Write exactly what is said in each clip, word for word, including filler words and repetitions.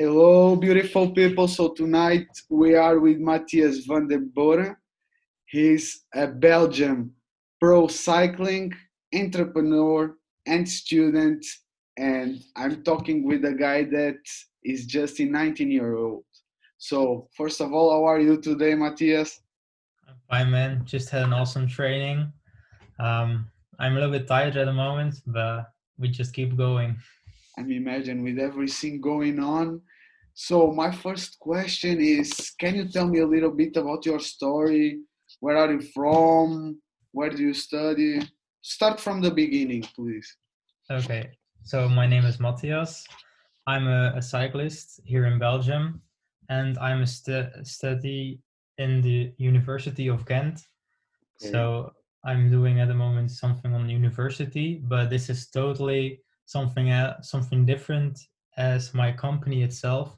Hello, beautiful people. So tonight we are with Matthias van der Boren. He's a Belgian pro cycling entrepreneur and student. And I'm talking with a guy that is just a nineteen year old. So first of all, how are you today, Matthias? I'm fine, man. Just had an awesome training. Um, I'm a little bit tired at the moment, but we just keep going. I imagine with everything going on. So my first question is, can you tell me a little bit about your story? Where are you from? Where do you study? Start from the beginning, please. Okay. So my name is Matthias. I'm a, a cyclist here in Belgium, and I'm a st- study in the University of Ghent. Okay. So I'm doing at the moment something on the university, but this is totally something uh, something different as my company itself.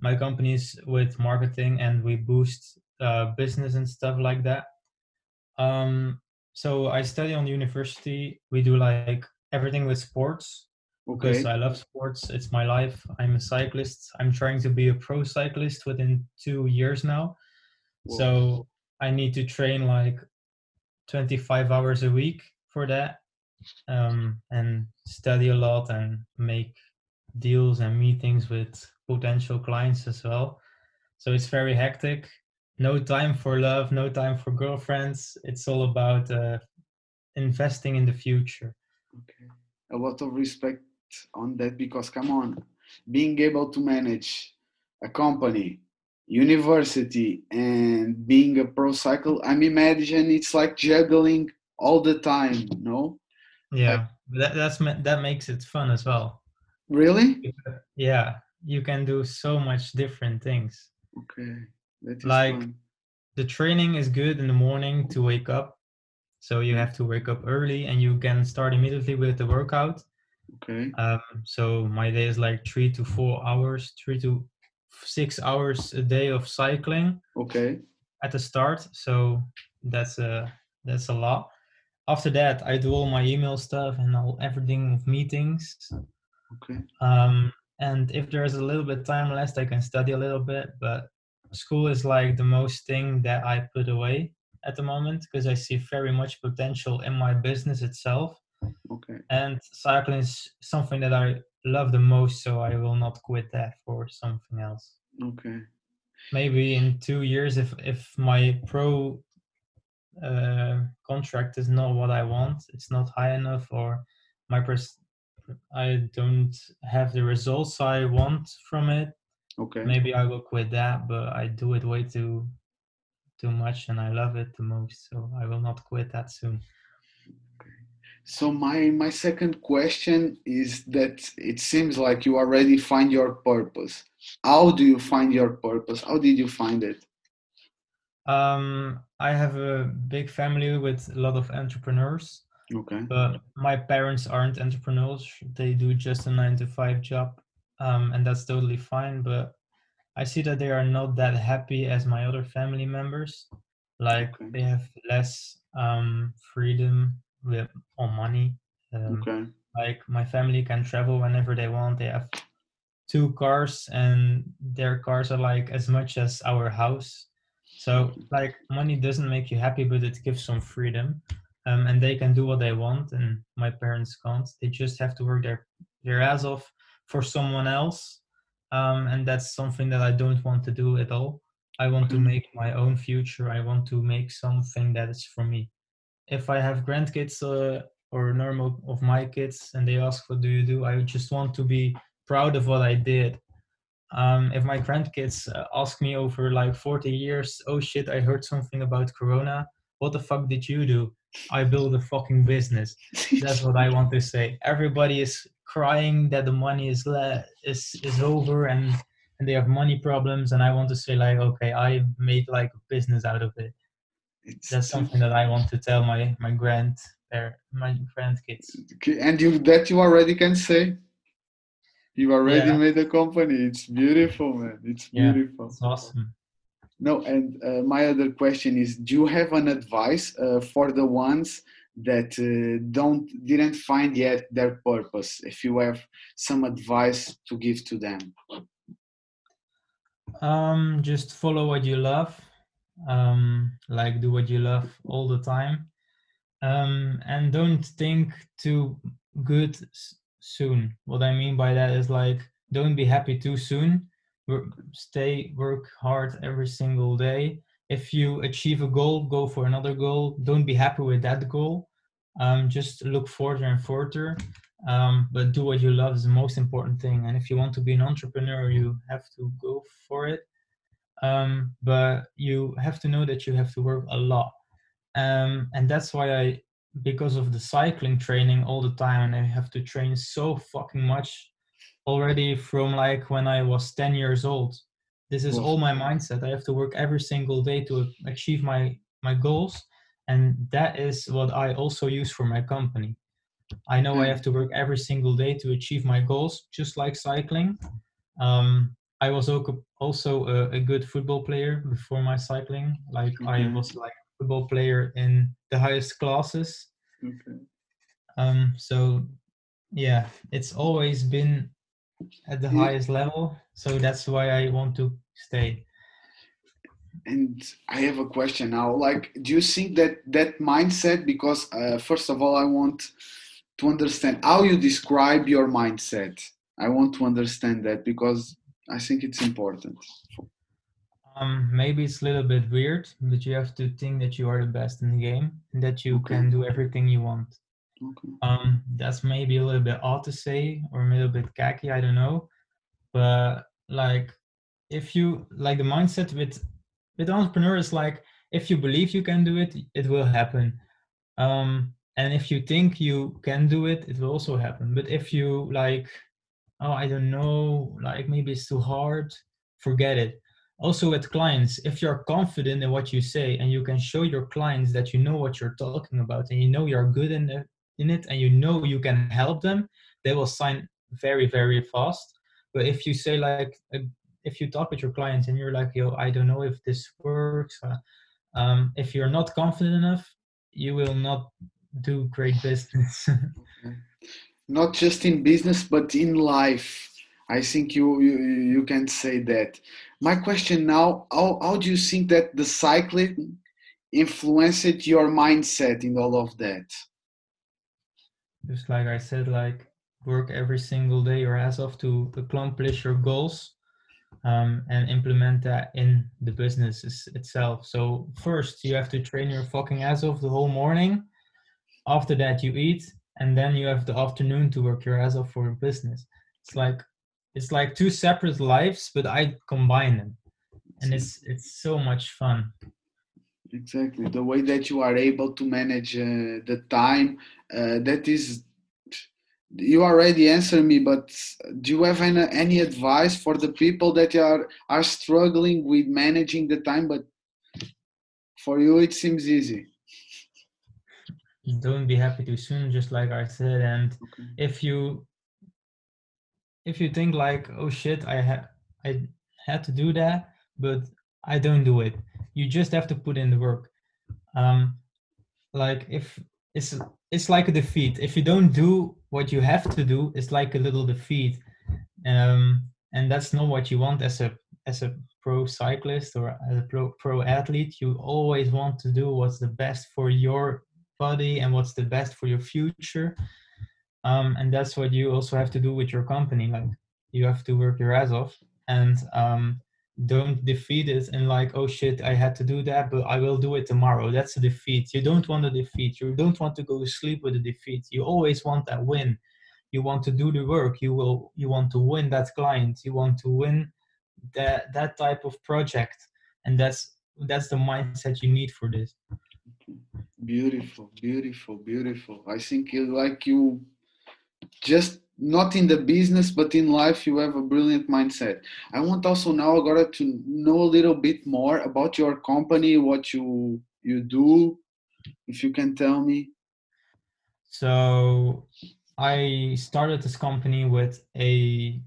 My company is with marketing, and we boost uh, business and stuff like that. Um, so I study on the university. We do like everything with sports, okay, because I love sports. It's my life. I'm a cyclist. I'm trying to be a pro cyclist within two years now. Whoa. So I need to train like twenty-five hours a week for that. Um, and study a lot and make deals and meetings with potential clients as well. So it's very hectic. No time for love, no time for girlfriends. It's all about uh, investing in the future. Okay. A lot of respect on that, because come on, being able to manage a company, university, and being a pro cycle, I'm imagining it's like juggling all the time, no? Yeah, that that's that makes it fun as well. Really? Yeah, you can do so much different things. Okay, that is like fun. The training is good in the morning to wake up, so you have to wake up early and you can start immediately with the workout. Okay. Um. So my day is like three to four hours, three to six hours a day of cycling. Okay. At the start, so that's a that's a lot. After that, I do all my email stuff and all everything with meetings. Okay. Um, and if there's a little bit time left, I can study a little bit. But school is like the most thing that I put away at the moment, because I see very much potential in my business itself. Okay. And cycling is something that I love the most, so I will not quit that for something else. Okay. Maybe in two years, if if my pro uh contract is not what I want, it's not high enough, or my pres- I don't have the results I want from it, okay, maybe I will quit that, but I do it way too too much and I love it the most, so I will not quit that soon. Okay. So my my second question is that it seems like you already find your purpose. How do you find your purpose? How did you find it? Um, I have a big family with a lot of entrepreneurs. Okay. But my parents aren't entrepreneurs. They do just a nine to five job. Um, and that's totally fine. But I see that they are not that happy as my other family members. Like, okay, they have less, um, freedom with or money. Um, okay. Like my family can travel whenever they want. They have two cars and their cars are like as much as our house. So like money doesn't make you happy, but it gives some freedom, um, and they can do what they want. And my parents can't. They just have to work their, their ass off for someone else. Um, and that's something that I don't want to do at all. I want to make my own future. I want to make something that is for me. If I have grandkids uh, or normal of my kids and they ask, what do you do? I just want to be proud of what I did. Um, if my grandkids uh, ask me over like forty years, oh shit, I heard something about Corona. What the fuck did you do? I built a fucking business. That's what I want to say. Everybody is crying that the money is le- is is over and, and they have money problems. And I want to say like, okay, I made like a business out of it. It's That's something that I want to tell my my grand my grandkids. And you that you already can say. You already yeah. made a company. It's beautiful, man. It's beautiful. Yeah, it's awesome. No, and uh, my other question is, do you have an advice uh, for the ones that uh, don't didn't find yet their purpose? If you have some advice to give to them. um, just follow what you love, um, like do what you love all the time, um, and don't think too good soon. What I mean by that is like, don't be happy too soon. Work, stay, work hard every single day. If you achieve a goal, go for another goal. Don't be happy with that goal. Um, just look further and further. Um, but do what you love is the most important thing. And if you want to be an entrepreneur, you have to go for it. Um, but you have to know that you have to work a lot. Um, and that's why I, because of the cycling training all the time, and I have to train so fucking much already from like when I was ten years old. This is all my mindset. I have to work every single day to achieve my, my goals. And that is what I also use for my company. I know I have to work every single day to achieve my goals, just like cycling. Um, I was also a, a good football player before my cycling. Like mm-hmm. I was like a football player in the highest classes. Okay. Um, so yeah, it's always been at the highest level. So that's why I want to stay. And I have a question now. Like, do you think that that mindset, because uh, first of all, I want to understand how you describe your mindset. I want to understand that because I think it's important. Um, maybe it's a little bit weird, but you have to think that you are the best in the game and that you okay. can do everything you want. Okay. Um, that's maybe a little bit odd to say or a little bit khaki, I don't know. But like, if you, like the mindset with, with entrepreneurs, like if you believe you can do it, it will happen. Um, And if you think you can do it, it will also happen. But if you like, oh, I don't know, like maybe it's too hard, forget it. Also with clients, if you're confident in what you say and you can show your clients that you know what you're talking about and you know you're good in, the, in it and you know you can help them, they will sign very, very fast. But if you say like, if you talk with your clients and you're like, yo, I don't know if this works. Um, if you're not confident enough, you will not do great business. Not just in business, but in life. I think you, you you can say that. My question now, how how do you think that the cycling influenced your mindset in all of that? Just like I said, like work every single day your ass off to accomplish your goals, um, and implement that in the business itself. So first you have to train your fucking ass off the whole morning. After that, you eat, and then you have the afternoon to work your ass off for a business. It's like it's like two separate lives, but I combine them, and it's it's so much fun. Exactly, the way that you are able to manage uh, the time. Uh, that is, you already answered me. But do you have any, any advice for the people that are are struggling with managing the time? But for you, it seems easy. Don't be happy too soon, just like I said. And okay. if you if you think like, oh shit, I ha- I had to do that, but I don't do it. You just have to put in the work. Um, like if it's it's like a defeat. If you don't do what you have to do, it's like a little defeat. Um, and that's not what you want as a as a pro cyclist or as a pro pro athlete. You always want to do what's the best for your body and what's the best for your future, um, and that's what you also have to do with your company. Like you have to work your ass off and um, don't defeat it and like, oh shit, I had to do that, but I will do it tomorrow. That's a defeat. You don't want a defeat. You don't want to go to sleep with a defeat. You always want that win. You want to do the work. You will. You want to win that client. You want to win that that type of project, and that's that's the mindset you need for this. Beautiful, beautiful, beautiful. I think you, like you, just not in the business, but in life, you have a brilliant mindset. I want also now, Agora, to know a little bit more about your company, what you you do, if you can tell me. So I started this company with a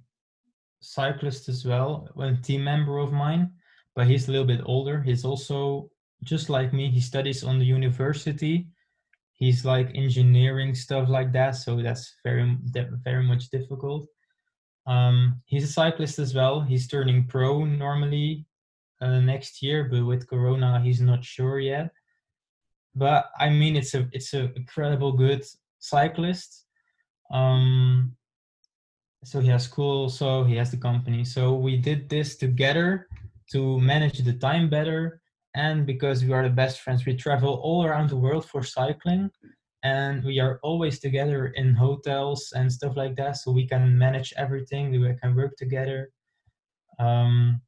cyclist as well, a team member of mine, but he's a little bit older. He's also just like me, he studies on the university. He's like engineering stuff like that, so that's very, very much difficult. Um, he's a cyclist as well. He's turning pro normally uh, next year, but with Corona, he's not sure yet. But I mean, it's a it's an incredible good cyclist. Um, so he has school, so he has the company. So we did this together to manage the time better. And because we are the best friends, we travel all around the world for cycling. And we are always together in hotels and stuff like that. So we can manage everything. We can work together. Um,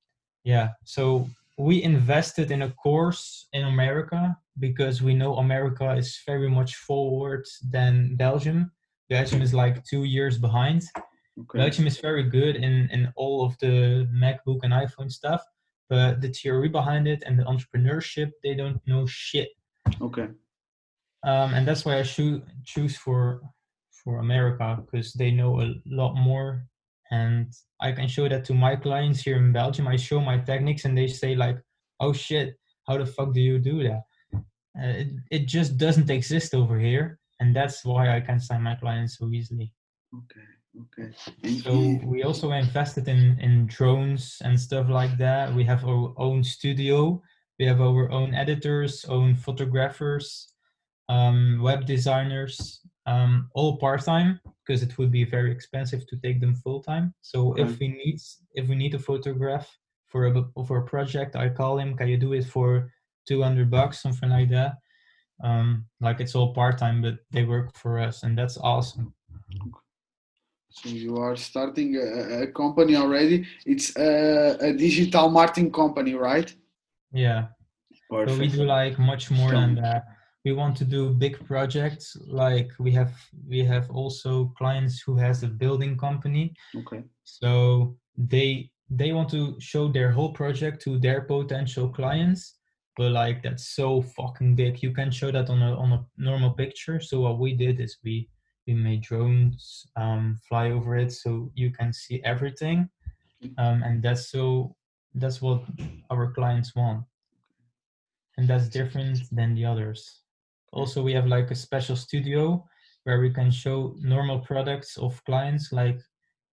yeah. So we invested in a course in America because we know America is very much forward than Belgium. Belgium is like two years behind. Okay. Belgium is very good in, in all of the MacBook and iPhone stuff. But the theory behind it and the entrepreneurship, they don't know shit. Okay. Um, and that's why I should choose for for America, because they know a lot more, and I can show that to my clients here in Belgium. I show my techniques, and they say like, "Oh shit, how the fuck do you do that?" Uh, it it just doesn't exist over here, and that's why I can sign my clients so easily. Okay, okay. So we also invested in in drones and stuff like that. We have our own studio. We have our own editors, own photographers. Um, web designers, um, all part-time, because it would be very expensive to take them full-time. So okay. if we need if we need a photograph for a for a project, I call him. Can you do it for two hundred bucks, something like that? Um, like it's all part-time, but they work for us, and that's awesome. So you are starting a, a company already. It's a, a digital marketing company, right? Yeah. Perfect. So we do like much more than that. We want to do big projects. Like we have, we have also clients who has a building company. Okay. So they they want to show their whole project to their potential clients. But like that's so fucking big. You can show that on a on a normal picture. So what we did is we we made drones um, fly over it, so you can see everything. Um, and that's so that's what our clients want. And that's different than the others. Also, we have like a special studio where we can show normal products of clients. Like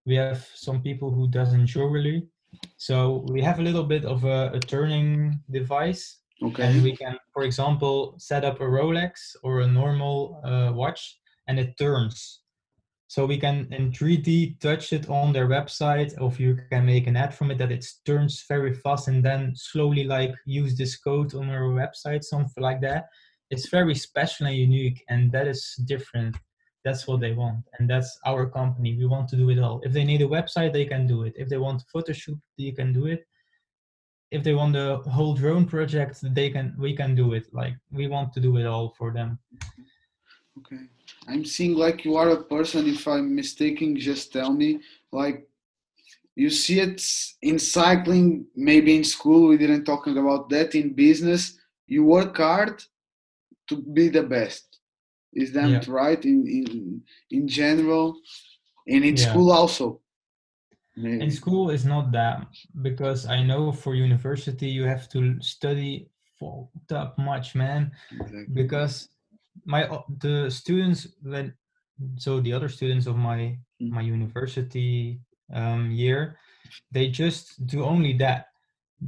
we have some people who doesn't jewelry. So we have a little bit of a, a turning device. Okay. And we can, for example, set up a Rolex or a normal uh, watch and it turns. So we can in three D touch it on their website, or you can make an ad from it that it turns very fast and then slowly like use this code on our website, something like that. It's very special and unique, and that is different. That's what they want, and that's our company. We want to do it all. If they need a website, they can do it. If they want a photo shoot, they can do it. If they want the whole drone project, they can. We can do it. Like we want to do it all for them. Okay, I'm seeing like you are a person. If I'm mistaken, just tell me. Like you see it in cycling, maybe in school. We didn't talk about that. In business, you work hard to be the best. Is that yeah. right? In in in general, and in yeah. school also. Maybe. In school is not that, because I know for university you have to study for that much, man. Exactly. Because my the students when so the other students of my my university um, year, they just do only that.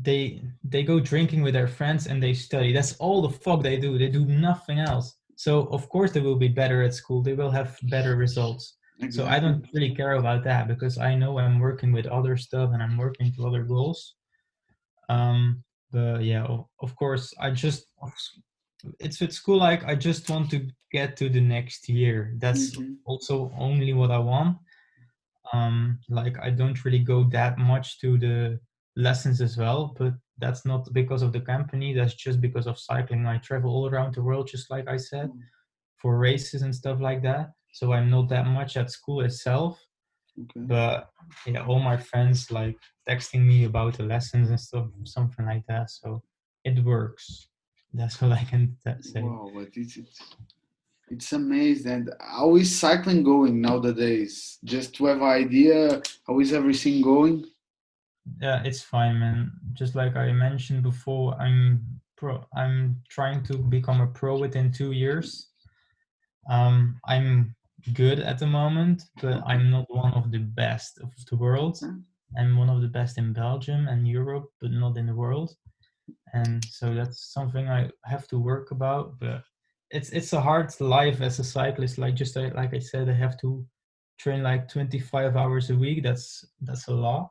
They they go drinking with their friends and they study. That's all the fuck they do. They do nothing else. So of course they will be better at school. They will have better results. Exactly. So I don't really care about that, because I know I'm working with other stuff and I'm working to other goals. Um, but yeah, of course I just it's with school. Like I just want to get to the next year. That's mm-hmm. also only what I want. Um, like I don't really go that much to the lessons as well, but that's not because of the company, that's just because of cycling. I travel all around the world, just like I said, for races and stuff like that. So I'm not that much at school itself. Okay. But yeah, all my friends like texting me about the lessons and stuff, something like that. So it works. That's all I can say. Wow, what is it? It's amazing. And how is cycling going nowadays? Just to have an idea, how is everything going? Yeah, it's fine, man. Just like I mentioned before, I'm pro. I'm trying to become a pro within two years. Um, I'm good at the moment, but I'm not one of the best of the world. I'm one of the best in Belgium and Europe, but not in the world. And so that's something I have to work about. But it's it's a hard life as a cyclist. Like just like, like I said, I have to train like twenty-five hours a week. That's that's a lot.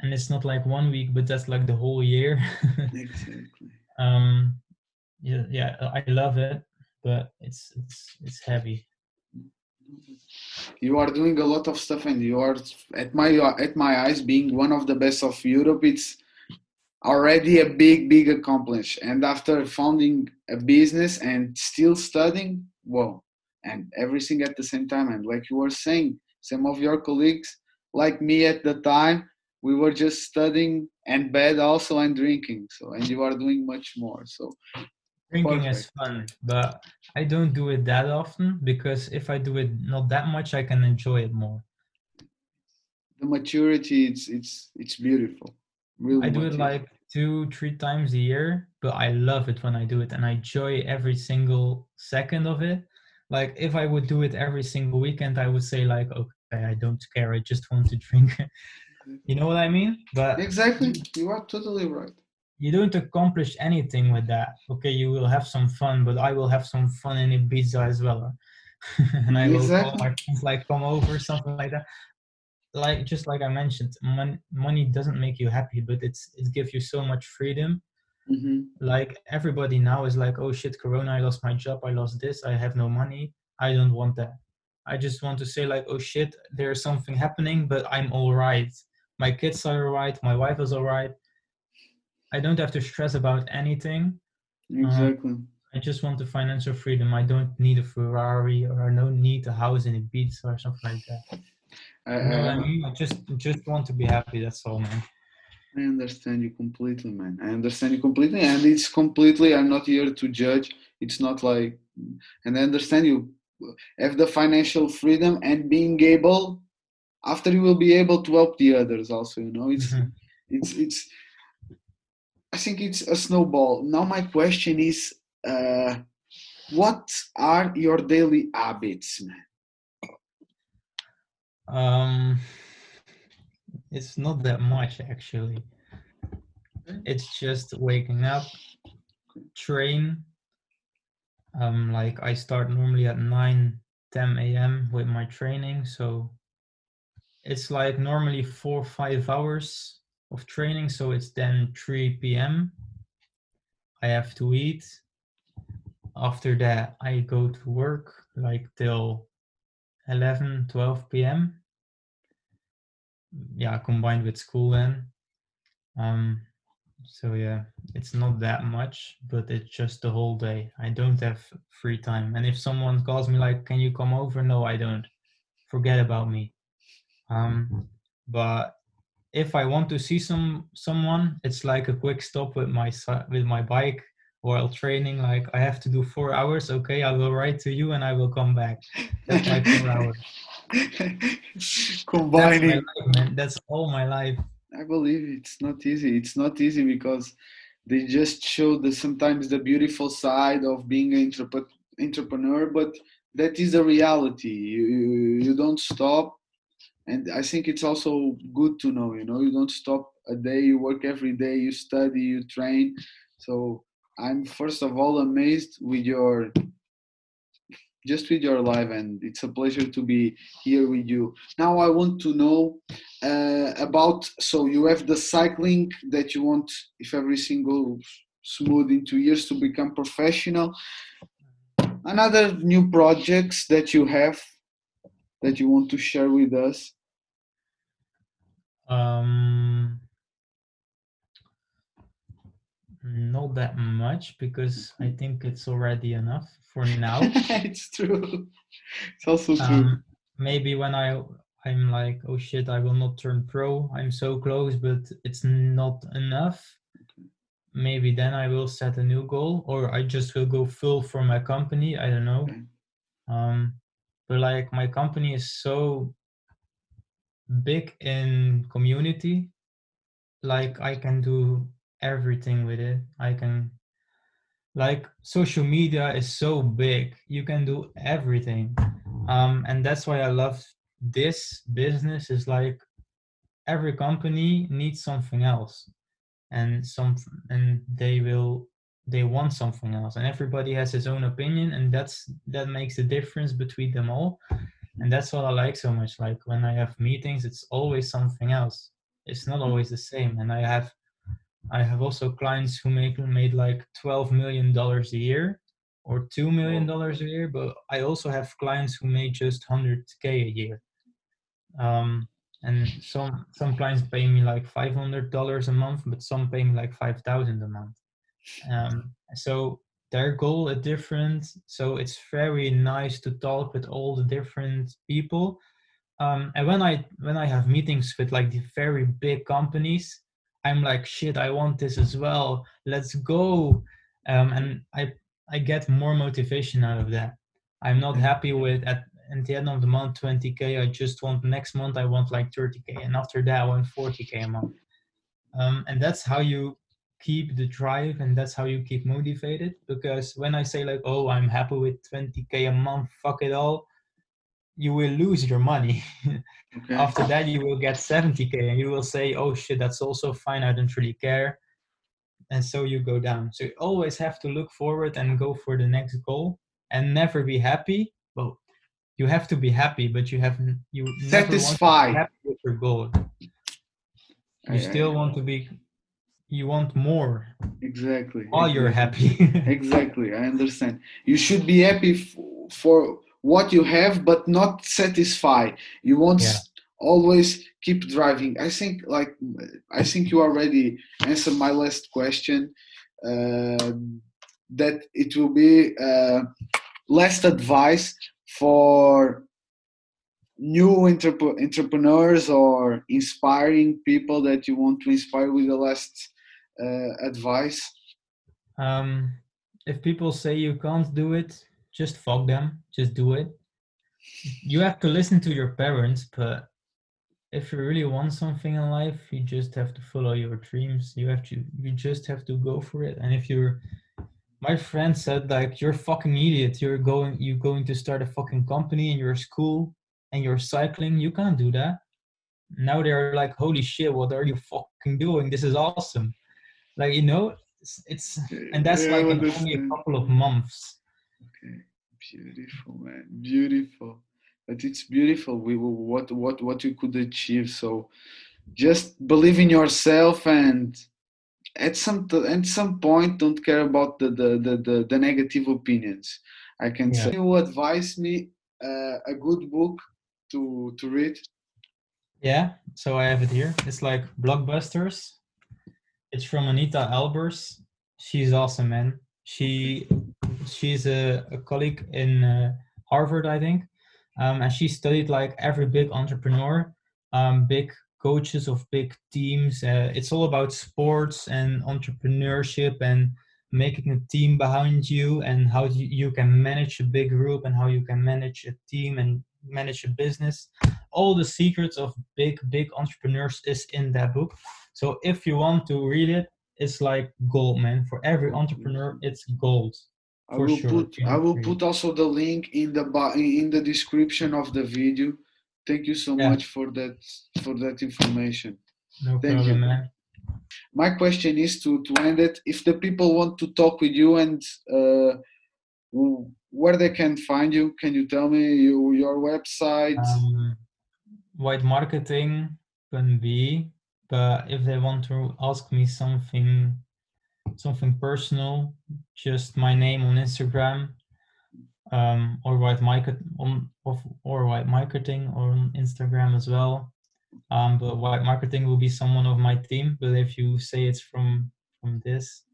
And it's not like one week, but that's like the whole year. Exactly. Um, yeah, yeah, I love it, but it's it's it's heavy. You are doing a lot of stuff, and you are at my at my eyes being one of the best of Europe. It's already a big, big accomplishment. And after founding a business and still studying, well, and everything at the same time. And like you were saying, some of your colleagues, like me at the time, we were just studying and bed also and drinking. So, and you are doing much more. So drinking perfect. Is fun, but I don't do it that often, because if I do it not that much, I can enjoy it more. The maturity, it's it's it's beautiful. Really I do maturity. It like two, three times a year, but I love it when I do it, and I enjoy every single second of it. Like if I would do it every single weekend, I would say like, okay, I don't care. I just want to drink. You know what I mean? But exactly. You are totally right. You don't accomplish anything with that. Okay, you will have some fun, but I will have some fun in Ibiza as well. And I exactly. will call my friends, like, come over, something like that. Like, just like I mentioned, mon- money doesn't make you happy, but it's it gives you so much freedom. Mm-hmm. Like, everybody now is like, oh, shit, Corona, I lost my job, I lost this, I have no money. I don't want that. I just want to say, like, oh, shit, there's something happening, but I'm all right. My kids are all right. My wife is all right. I don't have to stress about anything. Exactly. Um, I just want the financial freedom. I don't need a Ferrari, or I don't need a house in Ibiza or something like that. Uh, you know what I mean? I just, just want to be happy. That's all, man. I understand you completely, man. I understand you completely. And it's completely, I'm not here to judge. It's not like, and I understand you have the financial freedom and being able after you will be able to help the others also, you know, it's, mm-hmm. it's, it's, I think it's a snowball. Now my question is, uh, what are your daily habits, man? Um, it's not that much, actually. It's just waking up, train. Um, like I start normally at nine, ten a.m. with my training, so it's like normally four, five hours of training. So it's then three p.m. I have to eat. After that, I go to work like till eleven, twelve p.m. Yeah, combined with school then. Um, so yeah, it's not that much, but it's just the whole day. I don't have free time. And if someone calls me like, can you come over? No, I don't. Forget about me. Um, but if I want to see some, someone, it's like a quick stop with my, with my bike while training. Like I have to do four hours. Okay. I will write to you and I will come back. That's like four hours. Combining. That's, my life, man. That's all my life. I believe it's not easy. It's not easy because they just show the, sometimes the beautiful side of being an entrep- entrepreneur, but that is the reality. You, you, you don't stop. And I think it's also good to know, you know, you don't stop a day, you work every day, you study, you train. So I'm first of all amazed with your, just with your life, and it's a pleasure to be here with you. Now I want to know uh, about, so you have the cycling that you want, if everything goes smooth in two years to become professional. Another new projects that you have that you want to share with us? Um, not that much, because I think it's already enough for now. It's true. It's also true. Um, maybe when I, I'm like, oh shit, I will not turn pro. I'm so close, but it's not enough. Maybe then I will set a new goal, or I just will go full for my company. I don't know. Okay. Um, but like my company is so big in community, like I can do everything with it. I can, like social media is so big. You can do everything. Um, and that's why I love this business, is like every company needs something else, and some and they will they want something else, and everybody has his own opinion, and that's that makes the difference between them all. And that's what I like so much. Like when I have meetings, it's always something else. It's not always the same. And I have I have also clients who make made like twelve million dollars a year or two million dollars a year, but I also have clients who make just one hundred K a year. Um, and some some clients pay me like five hundred dollars a month, but some pay me like five thousand dollars a month. Um, so their goal is different. So it's very nice to talk with all the different people. Um, and when I when I have meetings with like the very big companies, I'm like, shit, I want this as well. Let's go. Um, and I I get more motivation out of that. I'm not happy with at, at the end of the month twenty K. I just want next month I want like thirty K, and after that I want forty K a month. Um, and that's how you keep the drive, and that's how you keep motivated. Because when I say like, oh, I'm happy with twenty K a month, fuck it all, you will lose your money. Okay. After that, you will get seventy K, and you will say, oh shit, that's also fine, I don't really care. And so you go down. So you always have to look forward and go for the next goal, and never be happy. Well, you have to be happy, but you have you satisfied never want to be happy with your goal. You I, still I, want to be. You want more. Exactly. While you're happy. Exactly. I understand. You should be happy f- for what you have, but not satisfied. You won't yeah. always keep driving. I think, like, I think you already answered my last question. Uh, that it will be uh, last advice for new entrep- entrepreneurs or inspiring people that you want to inspire with the last. Uh, advice? Um, if people say you can't do it, just fuck them. Just do it. You have to listen to your parents, but if you really want something in life, you just have to follow your dreams. You have to. You just have to go for it. And if you're, my friend said like, you're a fucking idiot. You're going. You're going to start a fucking company in your school, and you're cycling. You can't do that. Now they're like, holy shit, what are you fucking doing? This is awesome. Like, you know, it's, it's and that's yeah, like in only a couple of months. Okay, beautiful, man, beautiful. But it's beautiful. We what what what you could achieve. So, just believe in yourself, and at some at some point, don't care about the the the, the, the negative opinions. I can yeah. say, you advise me uh, a good book to to read. Yeah, so I have it here. It's like Blockbusters. It's from Anita Elbers. She's awesome, man. She she's a, a colleague in uh, Harvard, I think, um, and she studied like every big entrepreneur, um, big coaches of big teams. Uh, it's all about sports and entrepreneurship and making a team behind you, and how you, you can manage a big group, and how you can manage a team and manage a business. All the secrets of big, big entrepreneurs is in that book. So if you want to read it, it's like gold, man. For every entrepreneur, it's gold. For I will sure. put. I will put also the link in the in the description of the video. Thank you so yeah. much for that for that information. No Thank problem, you. man. My question is to to end it. If the people want to talk with you and uh, where they can find you, can you tell me you, your website? Um, White marketing can be. But if they want to ask me something, something personal, just my name on Instagram, um, or White Market on or White Marketing on Instagram as well. Um, but White Marketing will be someone of my team. But if you say it's from from this,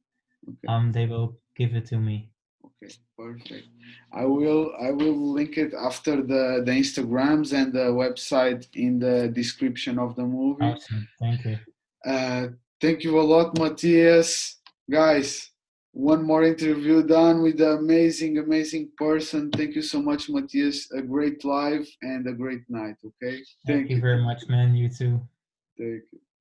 okay. um, they will give it to me. Okay, perfect. I will I will link it after the, the Instagrams and the website in the description of the movie. Awesome. Thank you. Uh, thank you a lot, Matthias. Guys, one more interview done with the amazing, amazing person. Thank you so much, Matthias. A great life and a great night, okay? Thank, thank you very much, man. You too. Thank you.